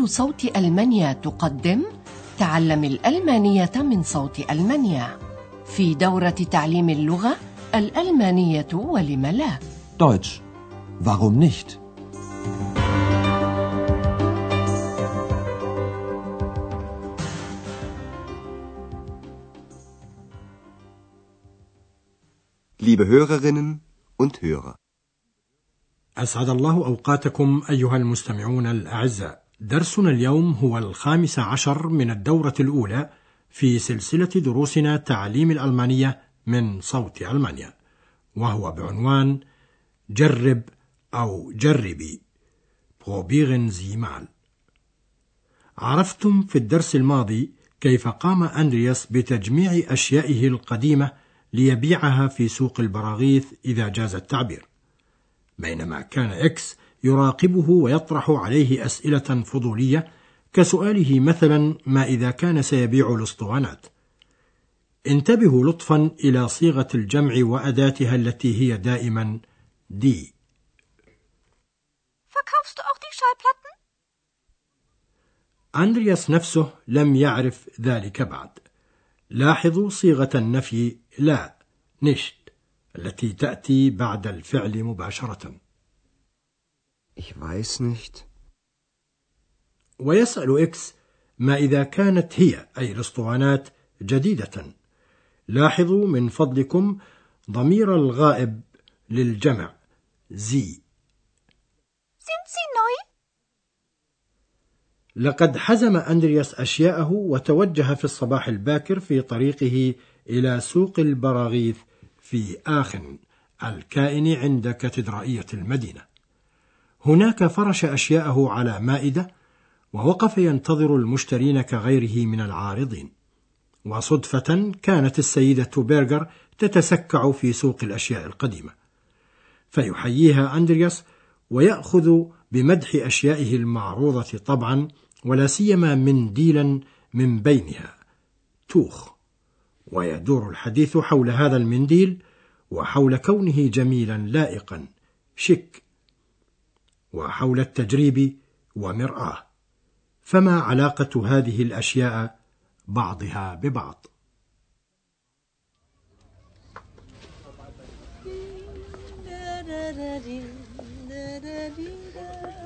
منصة صوت ألمانيا تقدم تعلم الألمانية من صوت ألمانيا في دورة تعليم اللغة الألمانية ولم لا. Deutsch. Warum nicht? Liebe Hörerinnen und Hörer. أسعد الله أوقاتكم أيها المستمعون الأعزاء. درسنا اليوم هو 15 من الدورة الأولى في سلسلة دروسنا تعليم الألمانية من صوت ألمانيا، وهو بعنوان جرب أو جربي probieren Sie mal. عرفتم في الدرس الماضي كيف قام أندرياس بتجميع أشيائه القديمة ليبيعها في سوق البراغيث إذا جاز التعبير، بينما كان إكس يراقبه ويطرح عليه أسئلة فضولية، كسؤاله مثلا ما إذا كان سيبيع الأسطوانات. انتبهوا لطفا إلى صيغة الجمع وأداتها التي هي دائما دي. أندرياس نفسه لم يعرف ذلك بعد. لاحظوا صيغة النفي لا نشت التي تأتي بعد الفعل مباشرة. Ich weiß nicht. ويسأل إكس ما إذا كانت هي أي الأسطوانات جديدة. لاحظوا من فضلكم ضمير الغائب للجمع زي. Sind sie neu؟ لقد حزم أندرياس أشياءه وتوجه في الصباح الباكر في طريقه إلى سوق البراغيث في آخن الكائن عند كاتدرائية المدينة. هناك فرش أشياءه على مائدة ووقف ينتظر المشترين كغيره من العارضين، وصدفة كانت السيدة بيرغر تتسكع في سوق الأشياء القديمة، فيحييها أندرياس ويأخذ بمدح أشيائه المعروضة طبعا، ولا سيما منديلا من بينها توخ، ويدور الحديث حول هذا المنديل وحول كونه جميلا لائقا شيك، وحول التجريب ومرآة. فما علاقة هذه الأشياء بعضها ببعض؟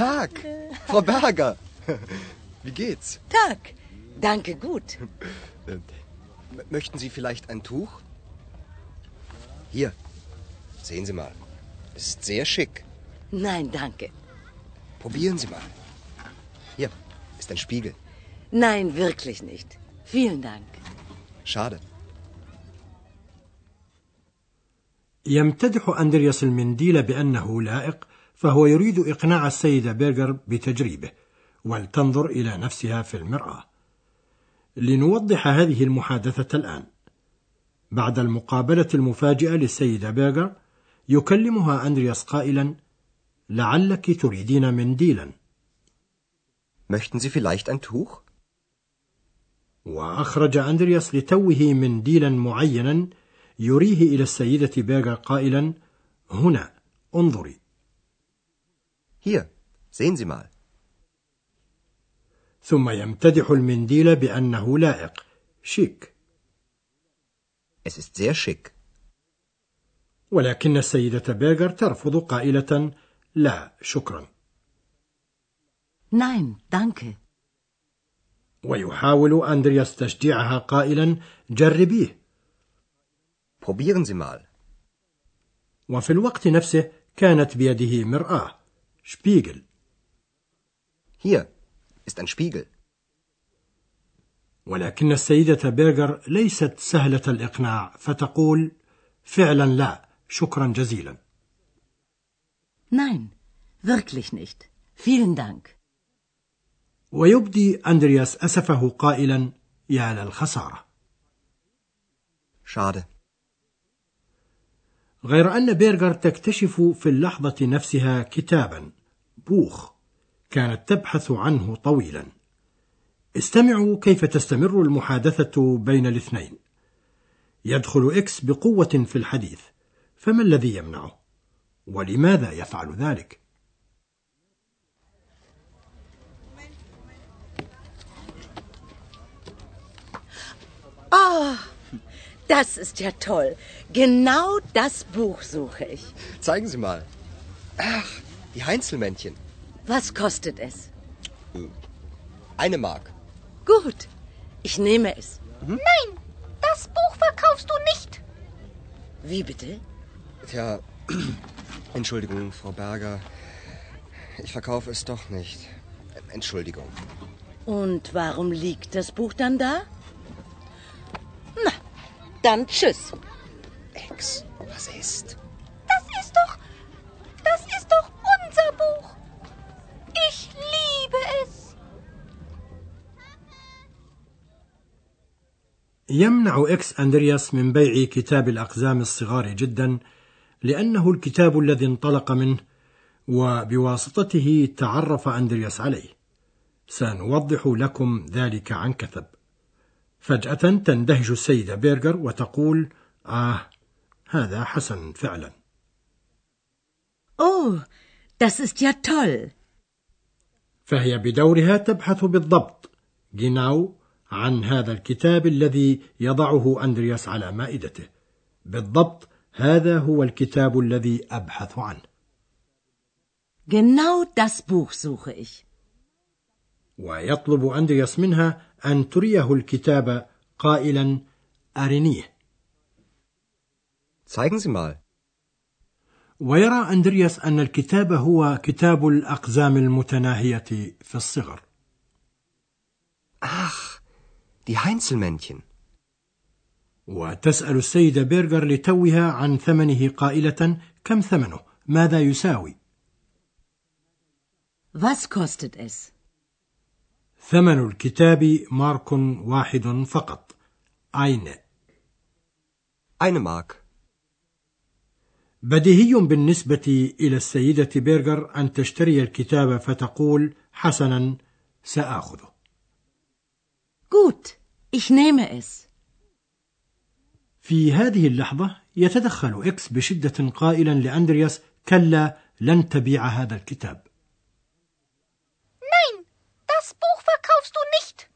Tag, Frau Berger. Wie geht's? Tag, danke gut. Möchten Sie vielleicht ein Tuch? Hier, sehen Sie mal. Es ist sehr schick. Nein, danke. Probieren Sie mal. Hier ist ein Spiegel. Nein, wirklich nicht. Vielen Dank. Schade. يمتدح أندرياس المنديل بأنه لائق، فهو يريد إقناع السيدة بيرغر بتجريبه ولتنظر إلى نفسها في المرآة. لنوضح هذه المحادثة الآن. بعد المقابلة المفاجئة للسيدة بيرغر يكلمها أندرياس قائلا لعلك تريدين منديلا. Möchten Sie vielleicht ein Tuch؟ وأخرج أندرياس لتوه منديلا معينا يريه إلى السيدة بيرغر قائلا هنا انظري. Hier, sehen Sie mal. ثم يمتدح المنديل بأنه لائق شيك. Es ist sehr schick. ولكن السيدة بيرغر ترفض قائلة لا شكرا. Nein, danke. ويحاول أندرياس تشجيعها قائلا جربيه. Probieren Sie mal. وفي الوقت نفسه كانت بيده مرآة شبيغل. Hier ist ein Spiegel. ولكن السيدة بيرغر ليست سهلة الإقناع، فتقول فعلا لا شكرا جزيلا. Nein, wirklich nicht. Vielen Dank. ويبدي أندرياس أسفه قائلا يا للخسارة. Schade. غير أن بيرغر تكتشف في اللحظة نفسها كتابا بوخ كانت تبحث عنه طويلا. استمعوا كيف تستمر المحادثة بين الاثنين. يدخل إكس بقوة في الحديث، فما الذي يمنعه؟ ولماذا يفعل ذلك؟ Oh, das ist ja toll. Genau das Buch suche ich. Zeigen Sie mal. Ach, die Heinzelmännchen. Was kostet es? 1 Mark. Gut, ich nehme es. Mhm. Nein, das Buch verkaufst du nicht. Wie bitte? Tja, Entschuldigung, Frau Berger. Ich verkaufe es doch nicht. Entschuldigung. Und warum liegt das Buch dann da? Na, dann tschüss. Ex, was ist? Das ist doch unser Buch. Ich liebe es. يمنع إكس أندرياس من بيع كتاب الأقزام الصغار جدا لأنه الكتاب الذي انطلق منه وبواسطته تعرف أندرياس عليه. سنوضح لكم ذلك عن كثب. فجأة تندهش السيدة بيرغر وتقول هذا حسن فعلا. Oh, das ist ja toll. فهي بدورها تبحث بالضبط genau عن هذا الكتاب الذي يضعه أندرياس على مائدته. بالضبط هذا هو الكتاب الذي أبحث عنه. Genau das Buch suche ich. ويطلب أندرياس منها أن تريه الكتاب قائلا أرنيه. Zeigen Sie mal. ويرى أندرياس أن الكتاب هو كتاب الأقزام المتناهية في الصغر. Ach, die Heinzelmännchen. وتسأل السيدة بيرغر لتوها عن ثمنه قائلة كم ثمنه؟ ماذا يساوي؟ Was kostet es? ثمن الكتاب مارك 1 فقط. Eine Mark. بديهي بالنسبة إلى السيدة بيرغر أن تشتري الكتاب فتقول حسنا سأخذه. Gut, ich nehme es. في هذه اللحظة يتدخل إكس بشدة قائلا لأندرياس كلا لن تبيع هذا الكتاب. Nein, das Buch verkaufst du nicht.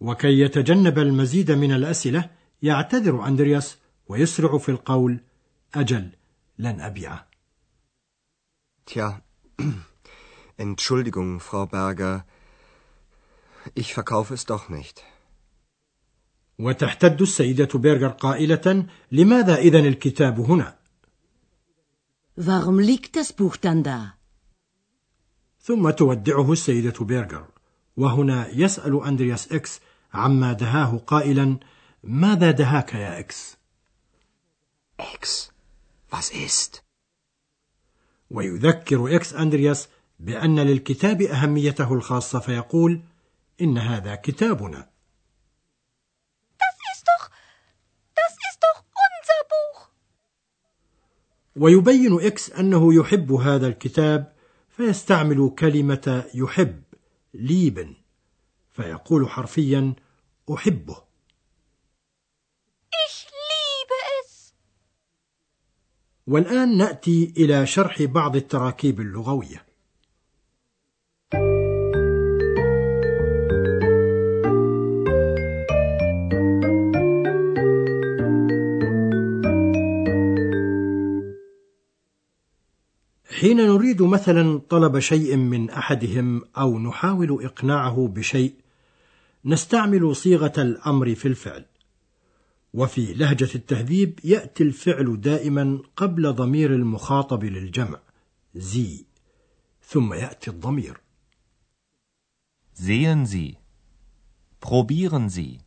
وكي يتجنب المزيد من الأسئلة يعتذر أندرياس ويسرع في القول أجل لن أبيعه. Tja, Entschuldigung, Frau Berger. Ich verkaufe es doch nicht. وتحتد السيدة بيرغر قائلة لماذا إذن الكتاب هنا؟ Warum liegt das Buch dann da? ثم تودعه السيدة بيرغر، وهنا يسأل أندرياس إكس عما دهاه قائلا ماذا دهاك يا إكس؟ إكس Was ist? ويذكر إكس أندرياس بأن للكتاب أهميته الخاصة فيقول إن هذا كتابنا. Das ist doch unser Buch. ويبين إكس أنه يحب هذا الكتاب فيستعمل كلمة يحب lieben فيقول حرفيا أحبه. والآن نأتي إلى شرح بعض التراكيب اللغوية. حين نريد مثلا طلب شيء من أحدهم أو نحاول إقناعه بشيء نستعمل صيغة الأمر في الفعل. وفي لهجة التهذيب يأتي الفعل دائما قبل ضمير المخاطب للجمع زي، ثم يأتي الضمير. Sehen Sie. Probieren Sie.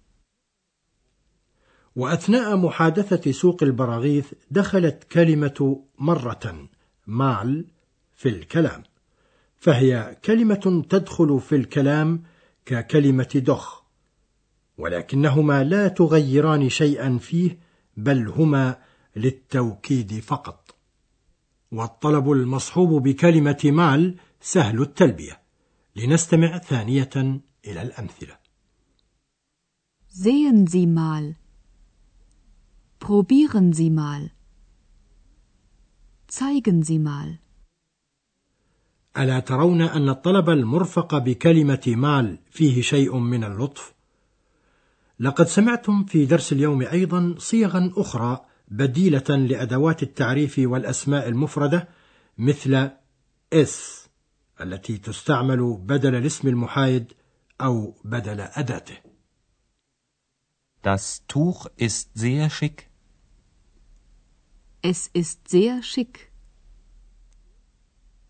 وأثناء محادثة سوق البراغيث دخلت كلمة مرة مال في الكلام، فهي كلمة تدخل في الكلام ككلمة دخ، ولكنهما لا تغيران شيئا فيه بل هما للتوكيد فقط. والطلب المصحوب بكلمة مال سهل التلبية. لنستمع ثانية إلى الأمثلة. Sehen Sie mal. Probieren Sie mal. Zeigen Sie mal. ألا ترون أن الطلب المرفق بكلمة مال فيه شيء من اللطف؟ لقد سمعتم في درس اليوم أيضا صيغا أخرى بديلة لأدوات التعريف والأسماء المفردة مثل إس التي تستعمل بدل الاسم المحايد أو بدل أداته. Das Tuch ist sehr schick. Es ist sehr schick.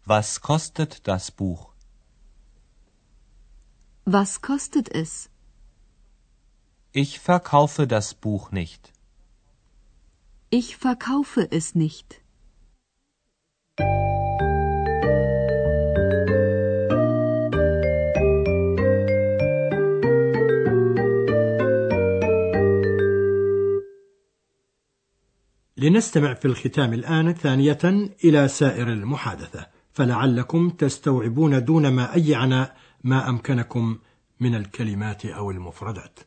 Was kostet das Buch? Was kostet es? Ich verkaufe das Buch nicht. Ich verkaufe es nicht. لنستمع في الختام الآن ثانية إلى سائر المحادثة، فلعلكم تستوعبون دون ما أي عناء ما أمكنكم من الكلمات أو المفردات.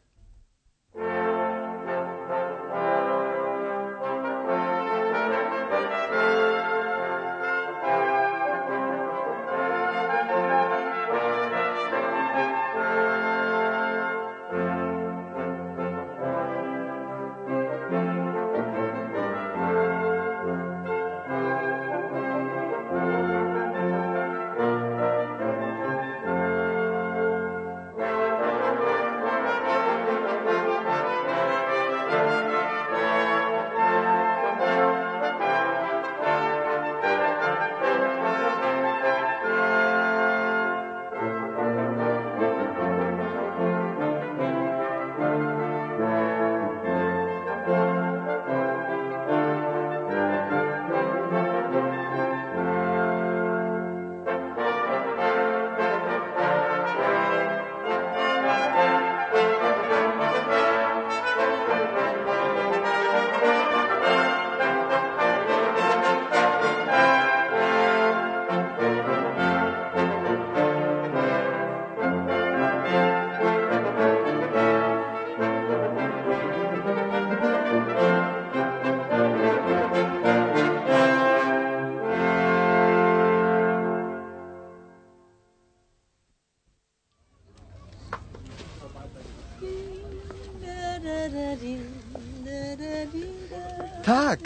Tag,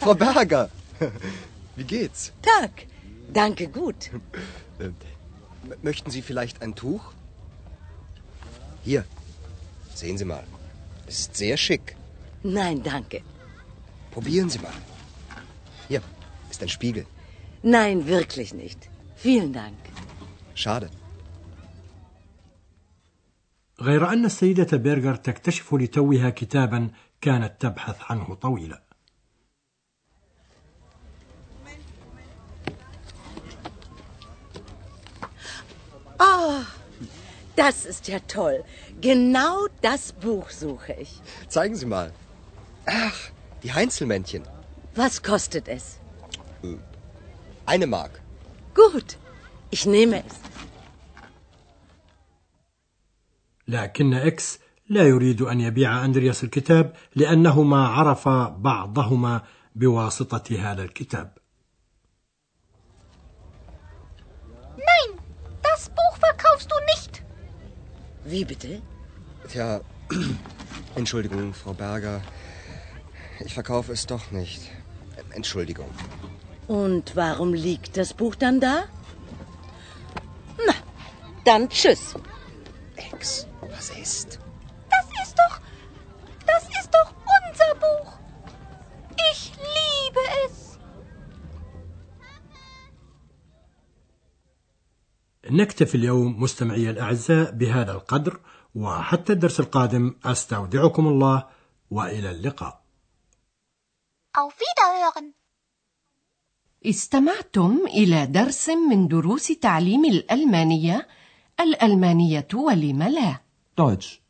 Frau Berger. Wie geht's? Tag, danke, gut. Möchten Sie vielleicht ein Tuch? Hier, sehen Sie mal. Es ist sehr schick. Nein, danke. Probieren Sie mal. Hier, ist ein Spiegel. Nein, wirklich nicht. Vielen Dank. Schade. غير أن السيدة بيرغر تكتشف لتوها كتابا كانت تبحث عنه طويلا. Oh, das ist ja toll. Genau das Buch suche ich. Zeigen Sie mal. Ach, die Heinzelmännchen. Was kostet es? 1 Mark. Gut, ich nehme es. لكن إكس لا يريد أن يبيع أندرياس الكتاب لأنهما عرف بعضهما بواسطة هذا الكتاب. Nein, das Buch verkaufst du nicht. Wie bitte? Tja, Entschuldigung, Frau Berger. Ich verkaufe es doch nicht. Entschuldigung. Und warum liegt das Buch dann da? Na, dann tschüss. Ex. Was ist? Das ist doch unser Buch. Ich liebe es. نكتفي اليوم مستمعي الأعزاء بهذا القدر، وحتى الدرس القادم أستودعكم الله وإلى اللقاء. Auf Wiederhören. استمعتم إلى درس من دروس تعليم الألمانية، الألمانية ولم لا؟ Deutsch.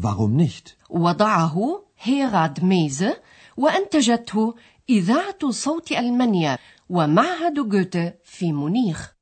Warum nicht? وضعه هيراد ميز وأنتجته إذاعة صوت ألمانيا ومعهد جوته في مونيخ.